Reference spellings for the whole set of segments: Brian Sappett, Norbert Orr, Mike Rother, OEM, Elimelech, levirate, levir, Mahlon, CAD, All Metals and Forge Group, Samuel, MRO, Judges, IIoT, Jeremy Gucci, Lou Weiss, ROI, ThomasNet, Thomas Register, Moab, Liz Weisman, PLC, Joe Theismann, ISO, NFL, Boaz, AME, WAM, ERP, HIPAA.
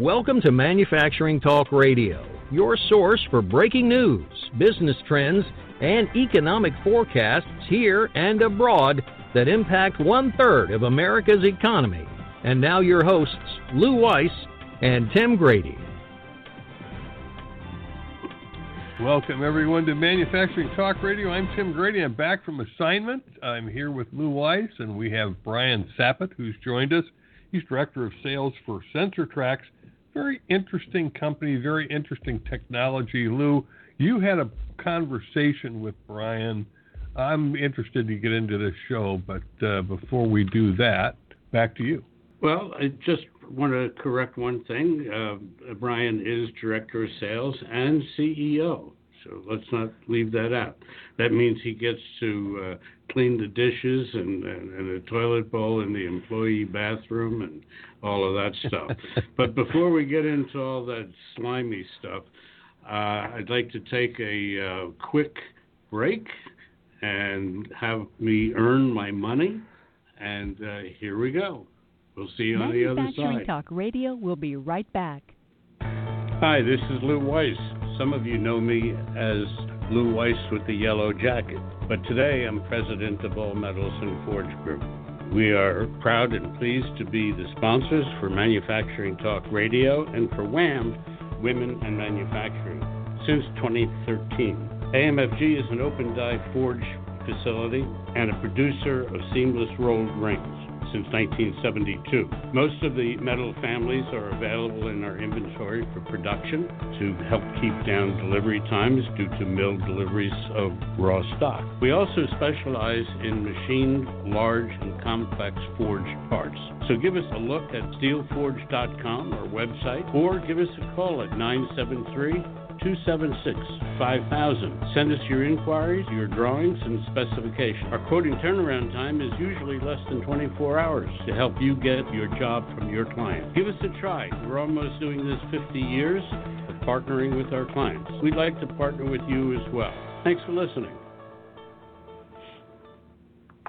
Welcome to Manufacturing Talk Radio, your source for breaking news, business trends, and economic forecasts here and abroad that impact one-third of America's economy. And now your hosts, Lou Weiss and Tim Grady. Welcome, everyone, to Manufacturing Talk Radio. I'm Tim Grady. I'm back from assignment. I'm here with Lou Weiss, and we have Brian Sappett, who's joined us. He's Director of Sales for SensorTracks. Very interesting company, very interesting technology. Lou, you had a conversation with Brian. I'm interested to get into this show, but before we do that, back to you. Well, I just want to correct one thing. Brian is Director of Sales and CEO, so let's not leave that out. That means he gets to clean the dishes and the toilet bowl and the employee bathroom and all of that stuff. But before we get into all that slimy stuff, I'd like to take a quick break and have me earn my money. And here we go. We'll see you on the other side. Manufacturing Talk Radio will be right back. Hi, this is Lou Weiss. Some of you know me as Lou Weiss with the Yellow Jacket, but today I'm president of All Metals and Forge Group. We are proud and pleased to be the sponsors for Manufacturing Talk Radio and for WAM, Women in Manufacturing, since 2013. AMFG is an open-die forge facility and a producer of seamless rolled rings since 1972. Most of the metal families are available in our inventory for production to help keep down delivery times due to mill deliveries of raw stock. We also specialize in machined, large, and complex forged parts. So give us a look at steelforge.com, our website, or give us a call at 973-276-5000. Send us your inquiries, your drawings, and specifications. Our quoting turnaround time is usually less than 24 hours to help you get your job from your client. Give us a try. We're almost doing this 50 years of partnering with our clients. We'd like to partner with you as well. Thanks for listening.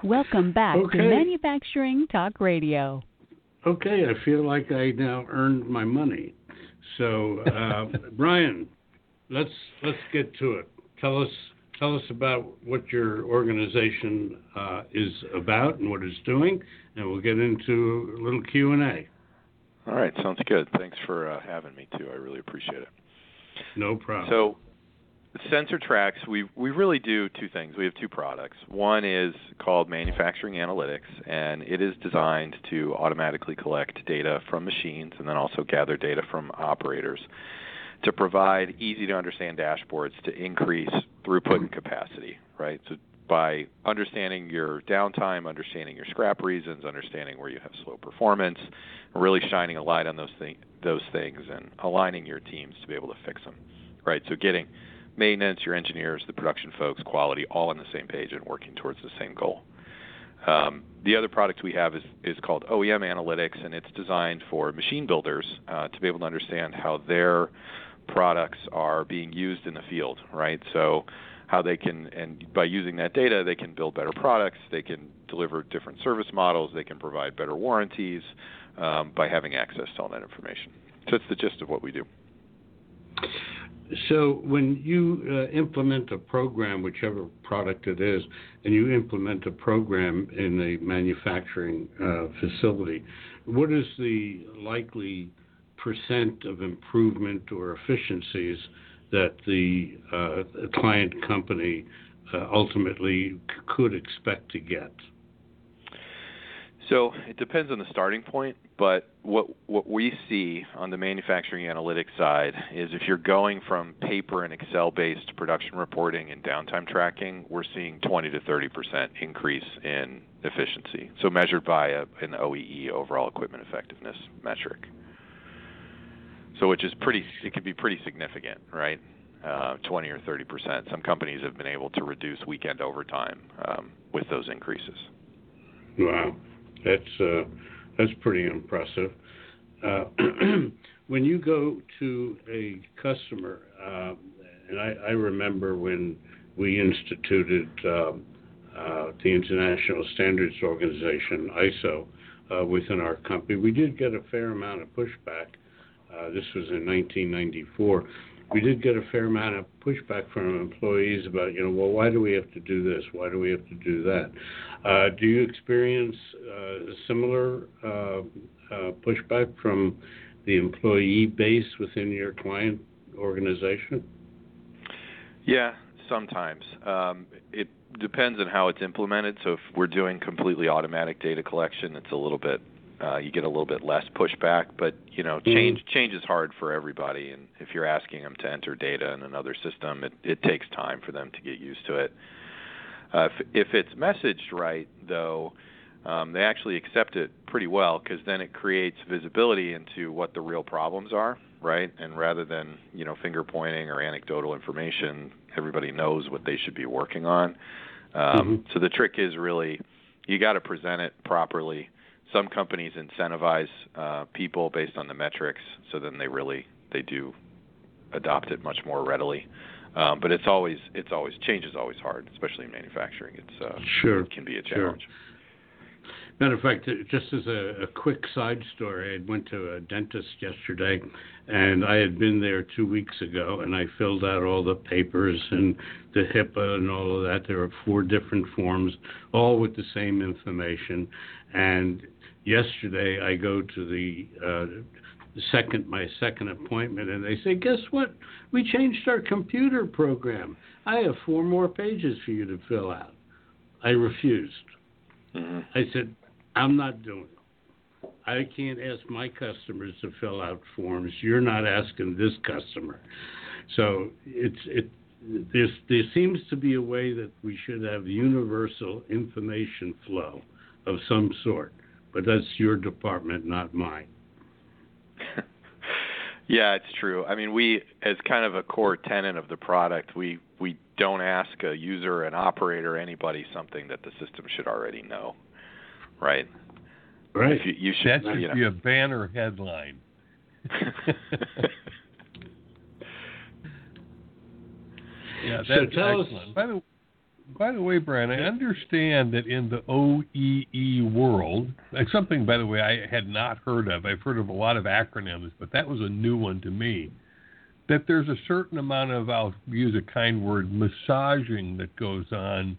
Welcome back to Manufacturing Talk Radio. Okay, I feel like I now earned my money. So, Brian, let's get to it. Tell us about what your organization is about and what it's doing, and we'll get into a little Q&A. All right, sounds good. Thanks for having me, too. I really appreciate it. No problem. So, SensorTracks, we really do two things. We have two products. One is called Manufacturing Analytics, and it is designed to automatically collect data from machines and then also gather data from operators to provide easy-to-understand dashboards to increase throughput and capacity, right? So by understanding your downtime, understanding your scrap reasons, understanding where you have slow performance, really shining a light on those things and aligning your teams to be able to fix them, right? So getting maintenance, your engineers, the production folks, quality, all on the same page and working towards the same goal. The other product we have is called OEM Analytics, and it's designed for machine builders to be able to understand how their products are being used in the field, right? So how they can, and by using that data, they can build better products, they can deliver different service models, they can provide better warranties by having access to all that information. So that's the gist of what we do. So when you implement a program, whichever product it is, and you implement a program in a manufacturing facility, what is the likely percent of improvement or efficiencies that the client company ultimately could expect to get? So it depends on the starting point, but what we see on the manufacturing analytics side is if you're going from paper and Excel-based production reporting and downtime tracking, we're seeing 20 to 30% increase in efficiency, so measured by an OEE, overall equipment effectiveness metric. So which is it can be pretty significant, right? 20 or 30%. Some companies have been able to reduce weekend overtime with those increases. Wow. That's pretty impressive. When you go to a customer, and I remember when we instituted the International Standards Organization, ISO, within our company, we did get a fair amount of pushback This was in 1994. We did get a fair amount of pushback from employees about, well, why do we have to do this? Why do we have to do that? Do you experience similar pushback from the employee base within your client organization? Yeah, sometimes. It depends on how it's implemented. So if we're doing completely automatic data collection, it's a little bit you get a little bit less pushback, but change is hard for everybody. And if you're asking them to enter data in another system, it takes time for them to get used to it. If it's messaged right, though, they actually accept it pretty well, because then it creates visibility into what the real problems are, right? And rather than finger pointing or anecdotal information, everybody knows what they should be working on. So the trick is really you got to present it properly. Some companies incentivize people based on the metrics, so then they do adopt it much more readily. But it's always change is always hard, especially in manufacturing. It's It can be a challenge. Sure. Matter of fact, just as a quick side story, I went to a dentist yesterday, and I had been there 2 weeks ago, and I filled out all the papers and the HIPAA and all of that. There were 4 different forms, all with the same information, and yesterday, I go to my second appointment, and they say, guess what? We changed our computer program. I have 4 more pages for you to fill out. I refused. I said, I'm not doing it. I can't ask my customers to fill out forms. You're not asking this customer. So there seems to be a way that we should have universal information flow of some sort. But that's your department, not mine. Yeah, it's true. I mean, we, as kind of a core tenet of the product, we don't ask a user, an operator, anybody something that the system should already know, right? Right. If you should, that should be a banner headline. Yeah, that's so excellent. By the way, Brian, I understand that in the OEE world, something, by the way, I had not heard of. I've heard of a lot of acronyms, but that was a new one to me, that there's a certain amount of, I'll use a kind word, massaging that goes on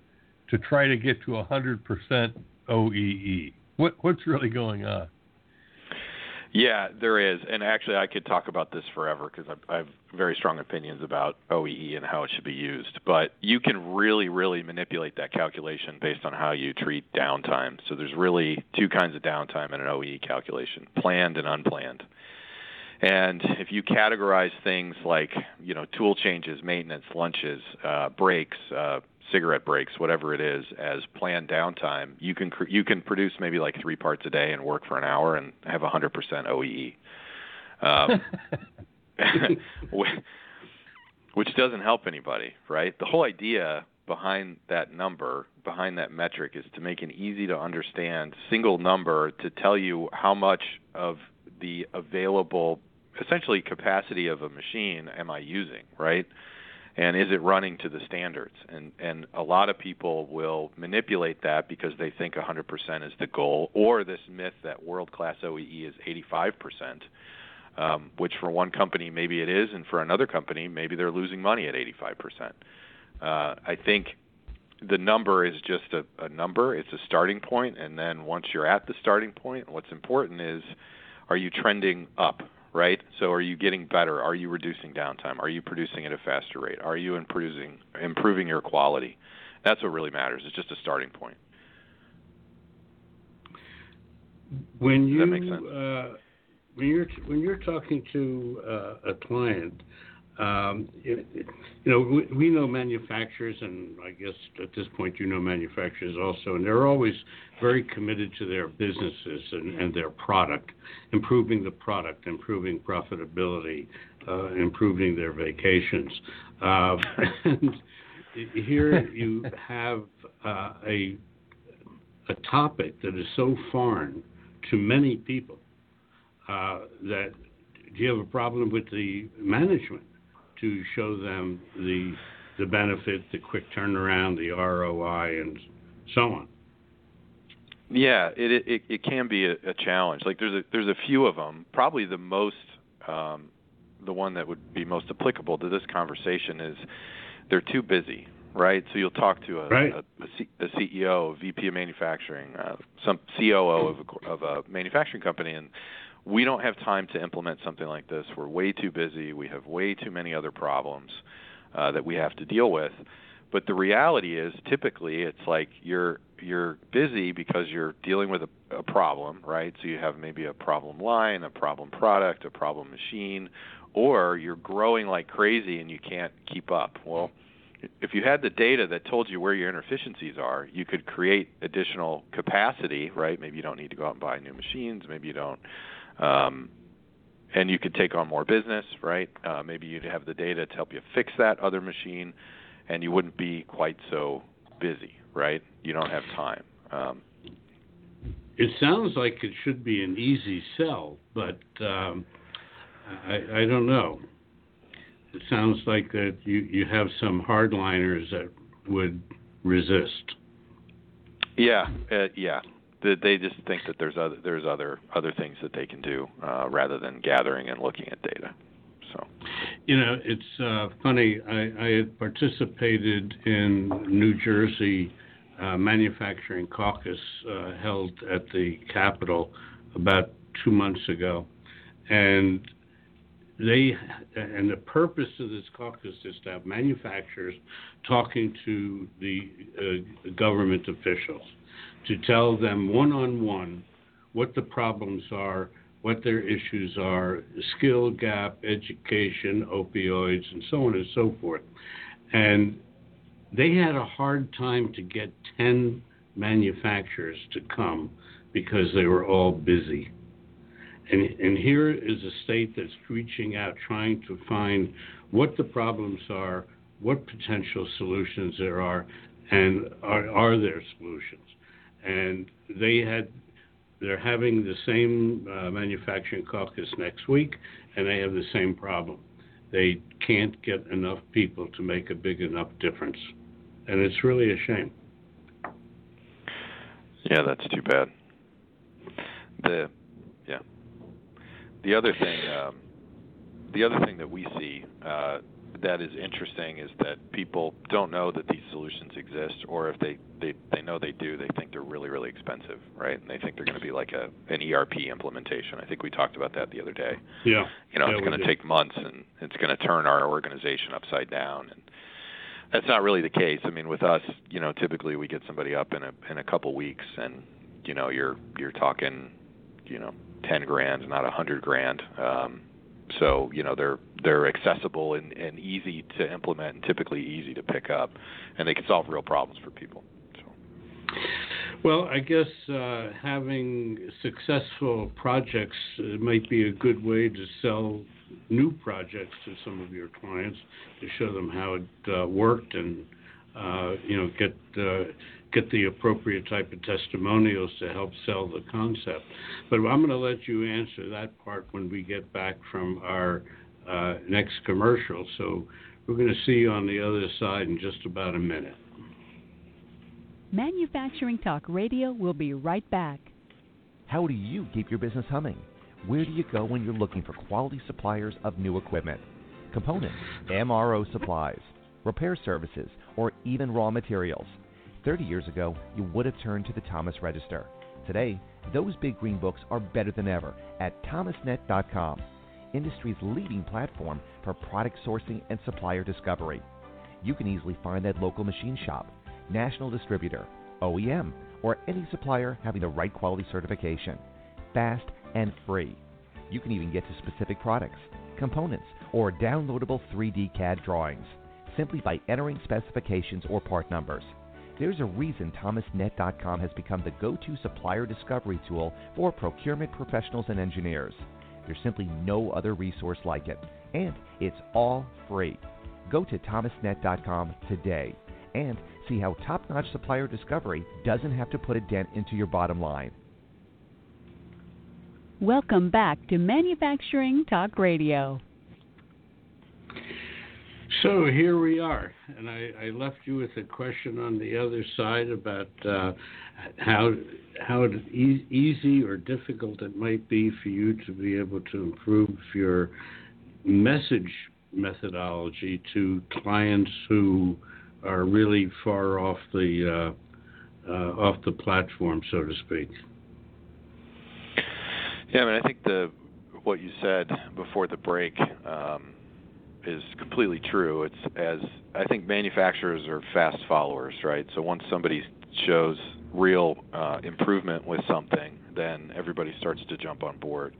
to try to get to 100% OEE. What's really going on? Yeah, there is. And actually, I could talk about this forever, because I have very strong opinions about OEE and how it should be used. But you can really, really manipulate that calculation based on how you treat downtime. So there's really 2 kinds of downtime in an OEE calculation, planned and unplanned. And if you categorize things like, tool changes, maintenance, lunches, breaks, cigarette breaks, whatever it is, as planned downtime, you can produce maybe like 3 parts a day and work for an hour and have 100% OEE, which doesn't help anybody, right? The whole idea behind that number, behind that metric, is to make an easy-to-understand single number to tell you how much of the available, essentially, capacity of a machine am I using, right? And is it running to the standards? And a lot of people will manipulate that because they think 100% is the goal, or this myth that world-class OEE is 85%, which for one company maybe it is, and for another company maybe they're losing money at 85%. I think the number is just a number. It's a starting point, and then once you're at the starting point, what's important is, are you trending up? Right? So are you getting better? Are you reducing downtime? Are you producing at a faster rate? Are you improving your quality? That's what really matters. It's just a starting point. When you, does that make sense? When you're talking to a client, we know manufacturers, and I guess at this point you know manufacturers also, and they're always very committed to their businesses and their product, improving the product, improving profitability, improving their vacations. And here you have a topic that is so foreign to many people that you have a problem with the management to show them the benefit, the quick turnaround, the ROI, and so on. Yeah, it can be a challenge. Like there's a few of them. Probably the most the one that would be most applicable to this conversation is they're too busy, right? So you'll talk to a CEO, VP of manufacturing, some COO of a manufacturing company, and we don't have time to implement something like this. We're way too busy. We have way too many other problems that we have to deal with. But the reality is, typically, it's like you're busy because you're dealing with a problem, right? So you have maybe a problem line, a problem product, a problem machine, or you're growing like crazy and you can't keep up. Well, if you had the data that told you where your inefficiencies are, you could create additional capacity, right? Maybe you don't need to go out and buy new machines. Maybe you don't. And you could take on more business, right? Maybe you'd have the data to help you fix that other machine, and you wouldn't be quite so busy, right? You don't have time. It sounds like it should be an easy sell, but I don't know. It sounds like that you have some hardliners that would resist. Yeah. They just think that there's other things that they can do rather than gathering and looking at data. So, it's funny. I had participated in New Jersey Manufacturing Caucus held at the Capitol about 2 months ago, and the purpose of this caucus is to have manufacturers talking to the government officials to tell them one-on-one what the problems are, what their issues are, skill gap, education, opioids, and so on and so forth. And they had a hard time to get 10 manufacturers to come because they were all busy. And here is a state that's reaching out, trying to find what the problems are, what potential solutions there are, and are there solutions. And they're having the same manufacturing caucus next week, and they have the same problem. They can't get enough people to make a big enough difference. And it's really a shame. Yeah, that's too bad. The other thing that we see that is interesting is that people don't know that these solutions exist, or if they know they do, they think they're really, really expensive, right? And they think they're going to be like an ERP implementation. I think we talked about that the other day. Yeah. It's going to take months, and it's going to turn our organization upside down. And that's not really the case. I mean, with us, typically we get somebody up in a couple weeks, and you're talking, $10,000, not $100,000. So, they're accessible and easy to implement and typically easy to pick up, and they can solve real problems for people. So. Well, I guess having successful projects might be a good way to sell new projects to some of your clients to show them how it worked and, get the appropriate type of testimonials to help sell the concept. But I'm going to let you answer that part when we get back from our next commercial. So we're going to see you on the other side in just about a minute. Manufacturing Talk Radio will be right back. How do you keep your business humming? Where do you go when you're looking for quality suppliers of new equipment, components, MRO supplies, repair services, or even raw materials? 30 years ago, you would have turned to the Thomas Register. Today, those big green books are better than ever at ThomasNet.com, industry's leading platform for product sourcing and supplier discovery. You can easily find that local machine shop, national distributor, OEM, or any supplier having the right quality certification, fast and free. You can even get to specific products, components, or downloadable 3D CAD drawings simply by entering specifications or part numbers. There's a reason ThomasNet.com has become the go-to supplier discovery tool for procurement professionals and engineers. There's simply no other resource like it, and it's all free. Go to ThomasNet.com today and see how top-notch supplier discovery doesn't have to put a dent into your bottom line. Welcome back to Manufacturing Talk Radio. So here we are, and I left you with a question on the other side about how easy or difficult it might be for you to be able to improve your message methodology to clients who are really far off the platform, so to speak. Yeah, I mean, I think what you said before the break is completely true. It's as I think manufacturers are fast followers, right? So once somebody shows real improvement with something, then everybody starts to jump on board.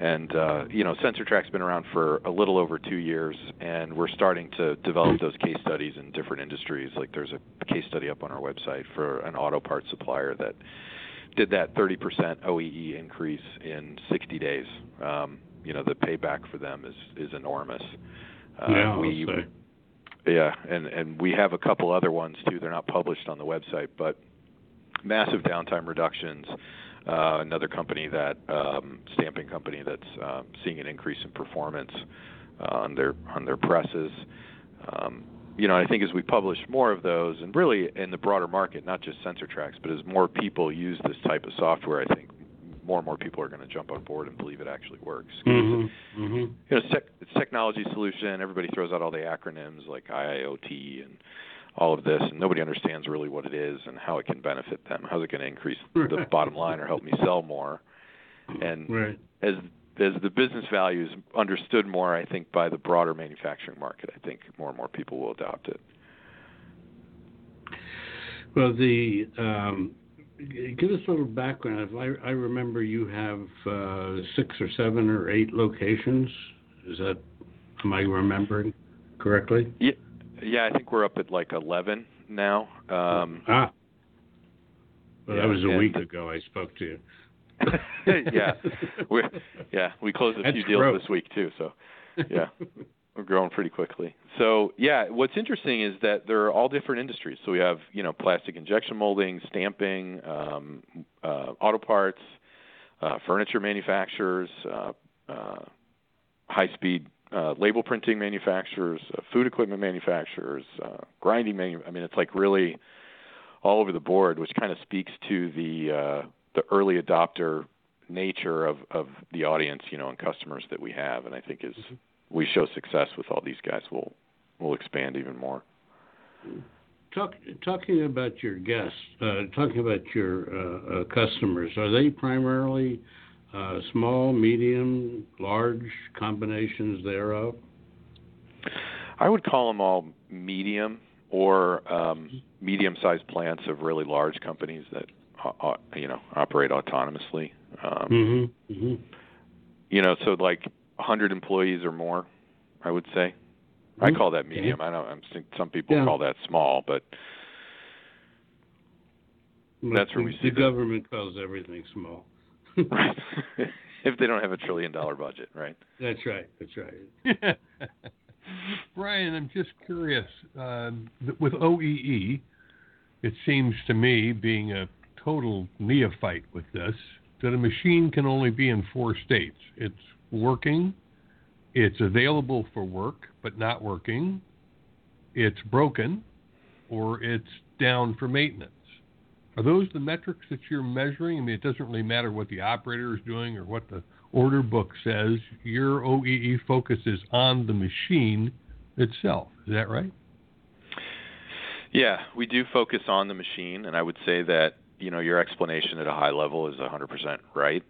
And, SensorTrack's been around for a little over 2 years, and we're starting to develop those case studies in different industries. Like there's a case study up on our website for an auto parts supplier that did that 30% OEE increase in 60 days. The payback for them is enormous. And we have a couple other ones, too. They're not published on the website, but massive downtime reductions. Another company that stamping company that's seeing an increase in performance on their presses. I think as we publish more of those, and really in the broader market, not just SensorTracks, but as more people use this type of software, I think more and more people are going to jump on board and believe it actually works. Mm-hmm. It's technology solution. Everybody throws out all the acronyms like IIoT and all of this, and nobody understands really what it is and how it can benefit them. How's it going to increase the bottom line or help me sell more? And as the business value is understood more, I think, by the broader manufacturing market, I think more and more people will adopt it. Well, give us a little background. I remember you have 6 or 7 or 8 locations. Am I remembering correctly? Yeah. Yeah, I think we're up at like 11 now. That was a week ago I spoke to you. We closed a few deals this week too, so yeah, we're growing pretty quickly. So yeah, what's interesting is that there are all different industries. So we have plastic injection molding, stamping, auto parts, furniture manufacturers, high speed. Label printing manufacturers, food equipment manufacturers, grinding manufacturers. I mean, it's like really all over the board, which kind of speaks to the early adopter nature of the audience, and customers that we have. And I think as we show success with all these guys, we'll expand even more. Talking about your guests, talking about your customers, are they primarily small, medium, large, combinations thereof? I would call them all medium or medium-sized plants of really large companies that operate autonomously. So like 100 employees or more, I would say. Mm-hmm. I call that medium. Yeah. I think some people call that small, but that's where we see the government calls everything small. Right. If they don't have a $1 trillion budget, right? That's right. Brian, I'm just curious. With OEE, it seems to me, being a total neophyte with this, that a machine can only be in 4 states. It's working, it's available for work, but not working, it's broken, or it's down for maintenance. Are those the metrics that you're measuring? I mean, it doesn't really matter what the operator is doing or what the order book says. Your OEE focus is on the machine itself. Is that right? Yeah, we do focus on the machine, and I would say that, your explanation at a high level is 100% right.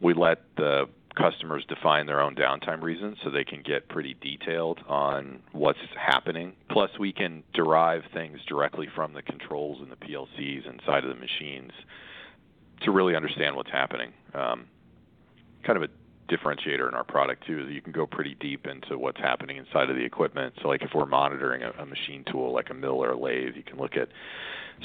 We let the customers define their own downtime reasons so they can get pretty detailed on what's happening. Plus, we can derive things directly from the controls and the PLCs inside of the machines to really understand what's happening. Kind of a differentiator in our product, too, is you can go pretty deep into what's happening inside of the equipment. So, like if we're monitoring a machine tool like a mill or a lathe, you can look at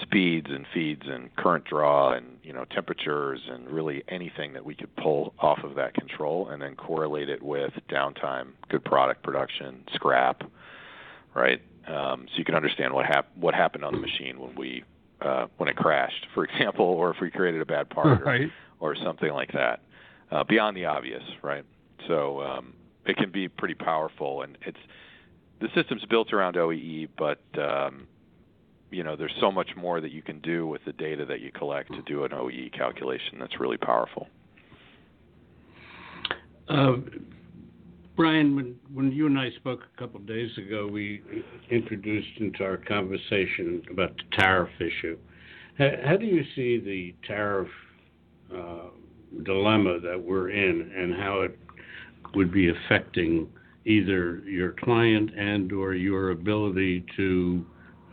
speeds and feeds and current draw and temperatures and really anything that we could pull off of that control and then correlate it with downtime, good product production, scrap, right? So you can understand what happened on the machine when it crashed, for example, or if we created a bad part or something like that, beyond the obvious, right? So it can be pretty powerful, and it's the system's built around OEE, but you know, there's so much more that you can do with the data that you collect to do an OEE calculation that's really powerful. Brian, when you and I spoke a couple of days ago, we introduced into our conversation about the tariff issue. How do you see the tariff dilemma that we're in, and how it would be affecting either your client and or your ability to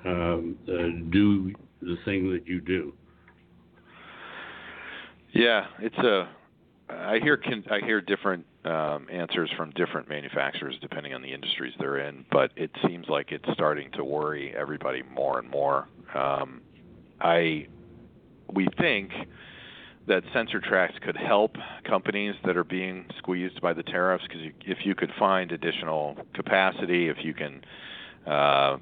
do the thing that you do? Yeah, it's a. I hear different answers from different manufacturers depending on the industries they're in, but it seems like it's starting to worry everybody more and more. We think that SensorTracks could help companies that are being squeezed by the tariffs, because if you could find additional capacity, if you can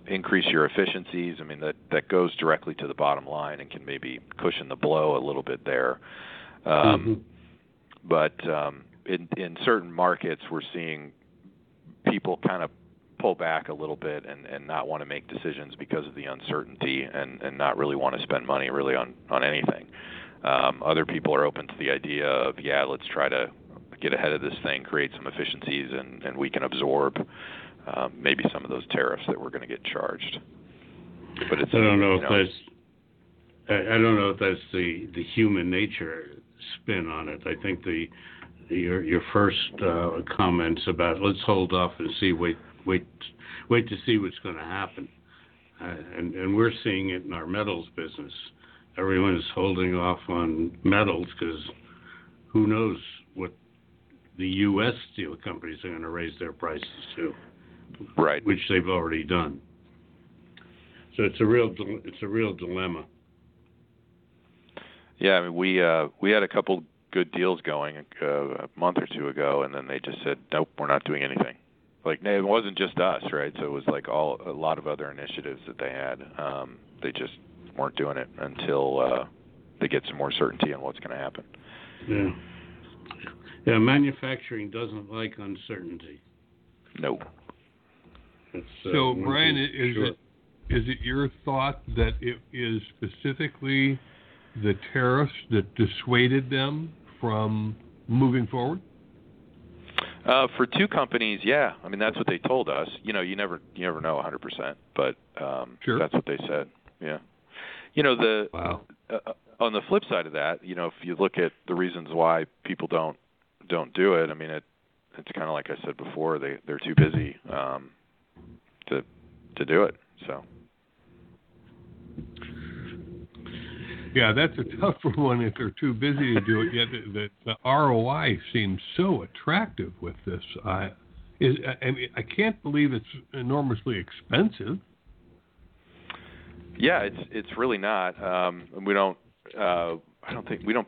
increase your efficiencies, I mean, that goes directly to the bottom line and can maybe cushion the blow a little bit there. But in certain markets, we're seeing people kind of pull back a little bit and not want to make decisions because of the uncertainty and not really want to spend money really on anything. Other people are open to the idea of, let's try to get ahead of this thing, create some efficiencies, and we can absorb maybe some of those tariffs that we're going to get charged. But it's, I don't know if that's the human nature spin on it. I think your first comments about let's hold off and see, wait to see what's going to happen, and we're seeing it in our metals business. Everyone is holding off on metals because who knows what the U.S. steel companies are going to raise their prices to, right? Which they've already done. So it's a real dilemma. Yeah, I mean, we had a couple good deals going a month or two ago, and then they just said, nope, we're not doing anything. Like, it wasn't just us, right? So it was like a lot of other initiatives that they had. They just weren't doing it until they get some more certainty on what's going to happen. Yeah, manufacturing doesn't like uncertainty. No. So, Brian, is it your thought that it is specifically the tariffs that dissuaded them from moving forward? For two companies, yeah. I mean, that's what they told us. You know, you never know 100%, but sure. That's what they said. Yeah. You know, on the flip side of that, you know, if you look at the reasons why people don't do it, I mean, it's kind of like I said before, they're too busy to do it. So. Yeah, that's a tougher one if they're too busy to do it. Yet the ROI seems so attractive with this. I can't believe it's enormously expensive. Yeah, it's really not. We don't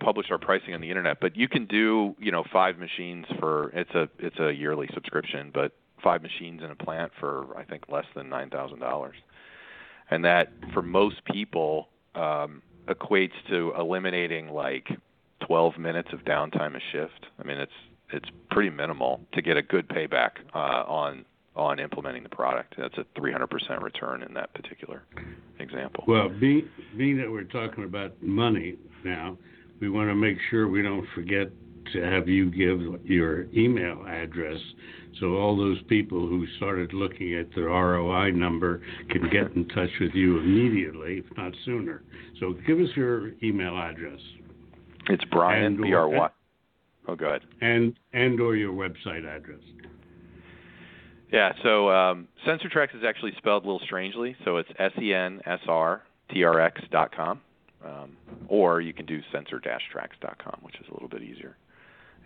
publish our pricing on the internet, but you can do 5 machines for it's a yearly subscription, but 5 machines in a plant for I think less than $9,000, and that for most people. Equates to eliminating like 12 minutes of downtime a shift. I mean, it's pretty minimal to get a good payback on implementing the product. That's a 300% return in that particular example. Well, being that we're talking about money now, we want to make sure we don't forget to have you give your email address so all those people who started looking at their ROI number can get in touch with you immediately, if not sooner. So give us your email address. It's Brian, B-R-Y. Oh, go ahead. And or your website address. Yeah, so SensorTracks is actually spelled a little strangely, so it's SensorTracks.com, or you can do sensor-tracks.com, which is a little bit easier.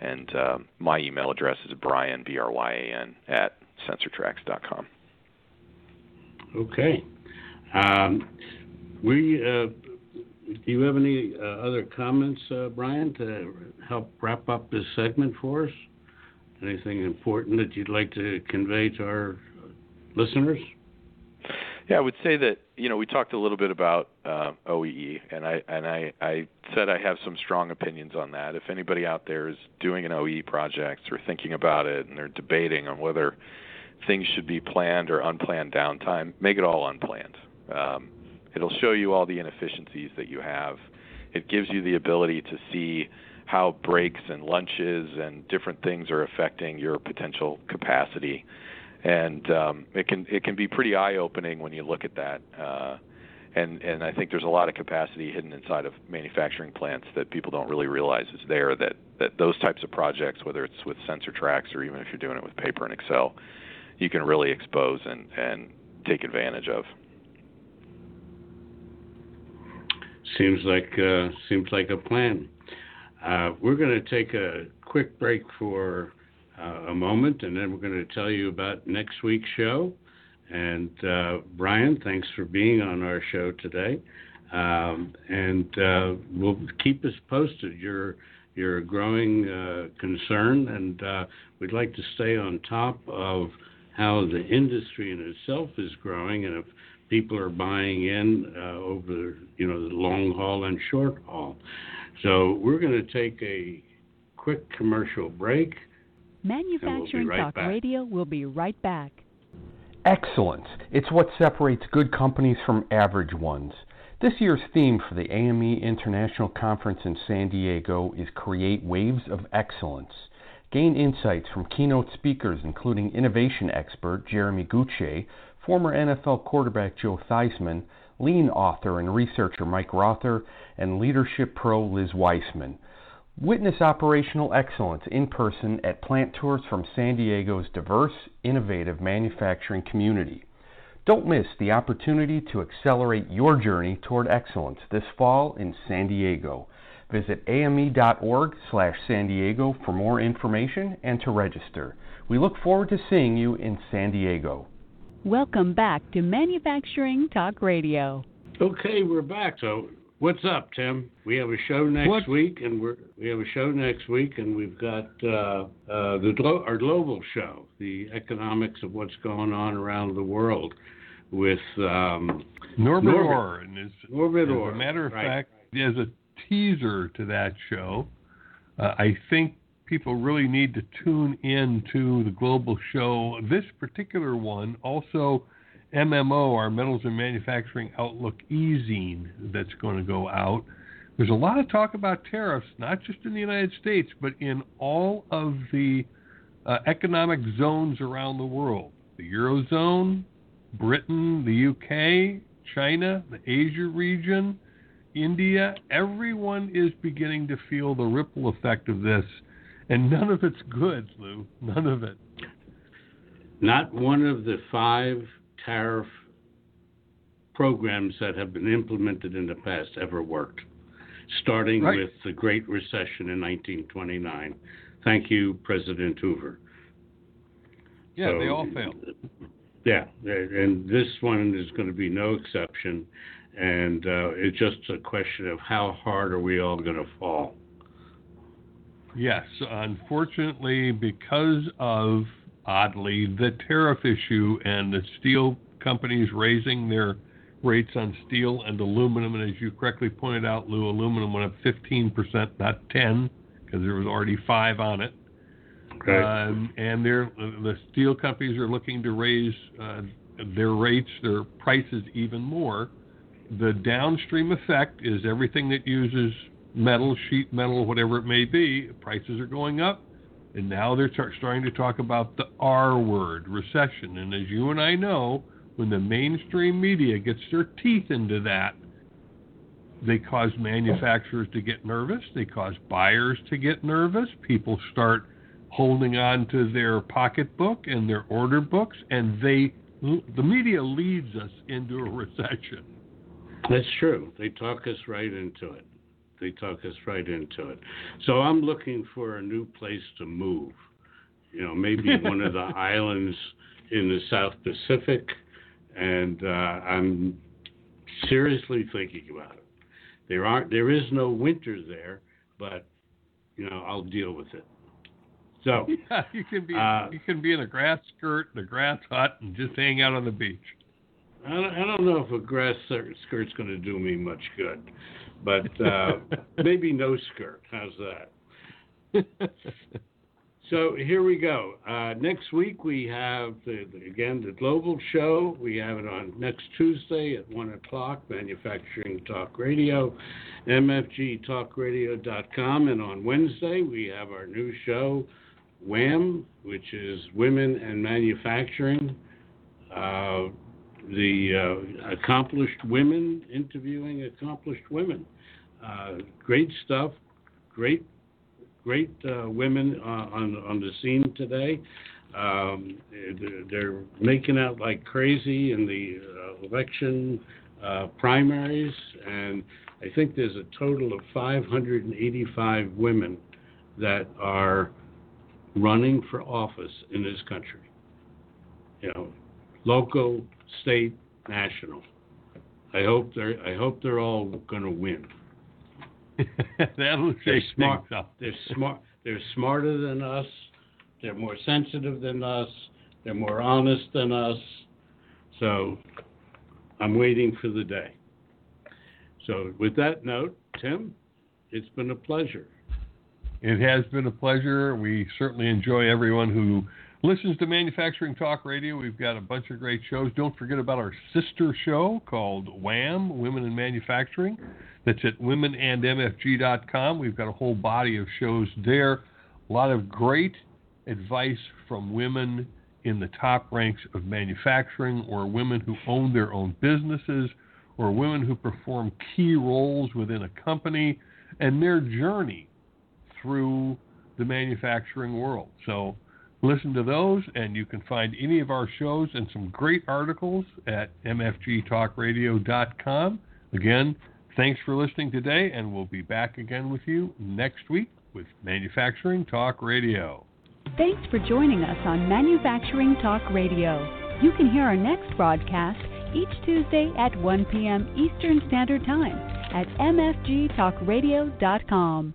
And my email address is Brian, B-R-Y-A-N, @sensortracks.com. Okay. Do you have any other comments, Brian, to help wrap up this segment for us? Anything important that you'd like to convey to our listeners? Yeah, I would say that, we talked a little bit about OEE, and I said I have some strong opinions on that. If anybody out there is doing an OEE project or thinking about it and they're debating on whether things should be planned or unplanned downtime, make it all unplanned. It'll show you all the inefficiencies that you have. It gives you the ability to see how breaks and lunches and different things are affecting your potential capacity. And it can be pretty eye-opening when you look at that. And I think there's a lot of capacity hidden inside of manufacturing plants that people don't really realize is there, that those types of projects, whether it's with SensorTracks or even if you're doing it with paper and Excel, you can really expose and take advantage of. Seems like a plan. We're going to take a quick break for a moment, and then we're going to tell you about next week's show. And Brian, thanks for being on our show today. We'll keep us posted. You're a growing concern, and we'd like to stay on top of how the industry in itself is growing, and if people are buying in over the long haul and short haul. So we're going to take a quick commercial break. Manufacturing Talk Radio will be right back. Excellence. It's what separates good companies from average ones. This year's theme for the AME International Conference in San Diego is Create Waves of Excellence. Gain insights from keynote speakers including innovation expert Jeremy Gucci, former NFL quarterback Joe Theismann, lean author and researcher Mike Rother, and leadership pro Liz Weisman. Witness operational excellence in person at plant tours from San Diego's diverse, innovative manufacturing community. Don't miss the opportunity to accelerate your journey toward excellence this fall in San Diego. Visit ame.org/San Diego for more information and to register. We look forward to seeing you in San Diego. Welcome back to Manufacturing Talk Radio. Okay, we're back. So what's up, Tim? We have a show next week, and we've got our global show, the economics of what's going on around the world, with Norbert Orr. And as a matter of fact, there's a teaser to that show. I think people really need to tune in to the global show. This particular one also. MMO, our Metals and Manufacturing Outlook e-zine that's going to go out. There's a lot of talk about tariffs, not just in the United States, but in all of the economic zones around the world. The Eurozone, Britain, the UK, China, the Asia region, India. Everyone is beginning to feel the ripple effect of this, and none of it's good, Lou. None of it. Not one of the five tariff programs that have been implemented in the past ever worked, starting with the Great Recession in 1929. Thank you, President Hoover. Yeah, so, they all failed. Yeah, and this one is going to be no exception, and it's just a question of how hard are we all going to fall. Yes, unfortunately, because of oddly, the tariff issue and the steel companies raising their rates on steel and aluminum. And as you correctly pointed out, Lou, aluminum went up 15%, not 10, because there was already 5 on it. Okay. And the steel companies are looking to raise their rates, their prices even more. The downstream effect is everything that uses metal, sheet metal, whatever it may be, prices are going up. And now they're starting to talk about the R word, recession. And as you and I know, when the mainstream media gets their teeth into that, they cause manufacturers to get nervous. They cause buyers to get nervous. People start holding on to their pocketbook and their order books, and the media leads us into a recession. That's true. They talk us right into it. So I'm looking for a new place to move. Maybe one of the islands in the South Pacific, and I'm seriously thinking about it. There is no winter there, but I'll deal with it. So yeah, you can be in a grass skirt, the grass hut, and just hang out on the beach. I don't know if a grass skirt's going to do me much good. But maybe no skirt. How's that? So here we go. Next week we have, the global show. We have it on next Tuesday at 1 o'clock, Manufacturing Talk Radio, mfgtalkradio.com. And on Wednesday we have our new show, WAM, which is Women and Manufacturing. Accomplished women, interviewing accomplished women. Great stuff. Great women on the scene today. They're making out like crazy in the election primaries, and I think there's a total of 585 women that are running for office in this country. You know, local, state, national. I hope they're all going to win. That'll shake things up. They're smarter than us. They're more sensitive than us. They're more honest than us. So I'm waiting for the day. So with that note, Tim, it's been a pleasure. It has been a pleasure. We certainly enjoy everyone who listens to Manufacturing Talk Radio. We've got a bunch of great shows. Don't forget about our sister show called WAM, Women in Manufacturing. That's at womenandmfg.com. We've got a whole body of shows there. A lot of great advice from women in the top ranks of manufacturing, or women who own their own businesses, or women who perform key roles within a company and their journey through the manufacturing world. So listen to those, and you can find any of our shows and some great articles at mfgtalkradio.com. Again, thanks for listening today, and we'll be back again with you next week with Manufacturing Talk Radio. Thanks for joining us on Manufacturing Talk Radio. You can hear our next broadcast each Tuesday at 1 p.m. Eastern Standard Time at mfgtalkradio.com.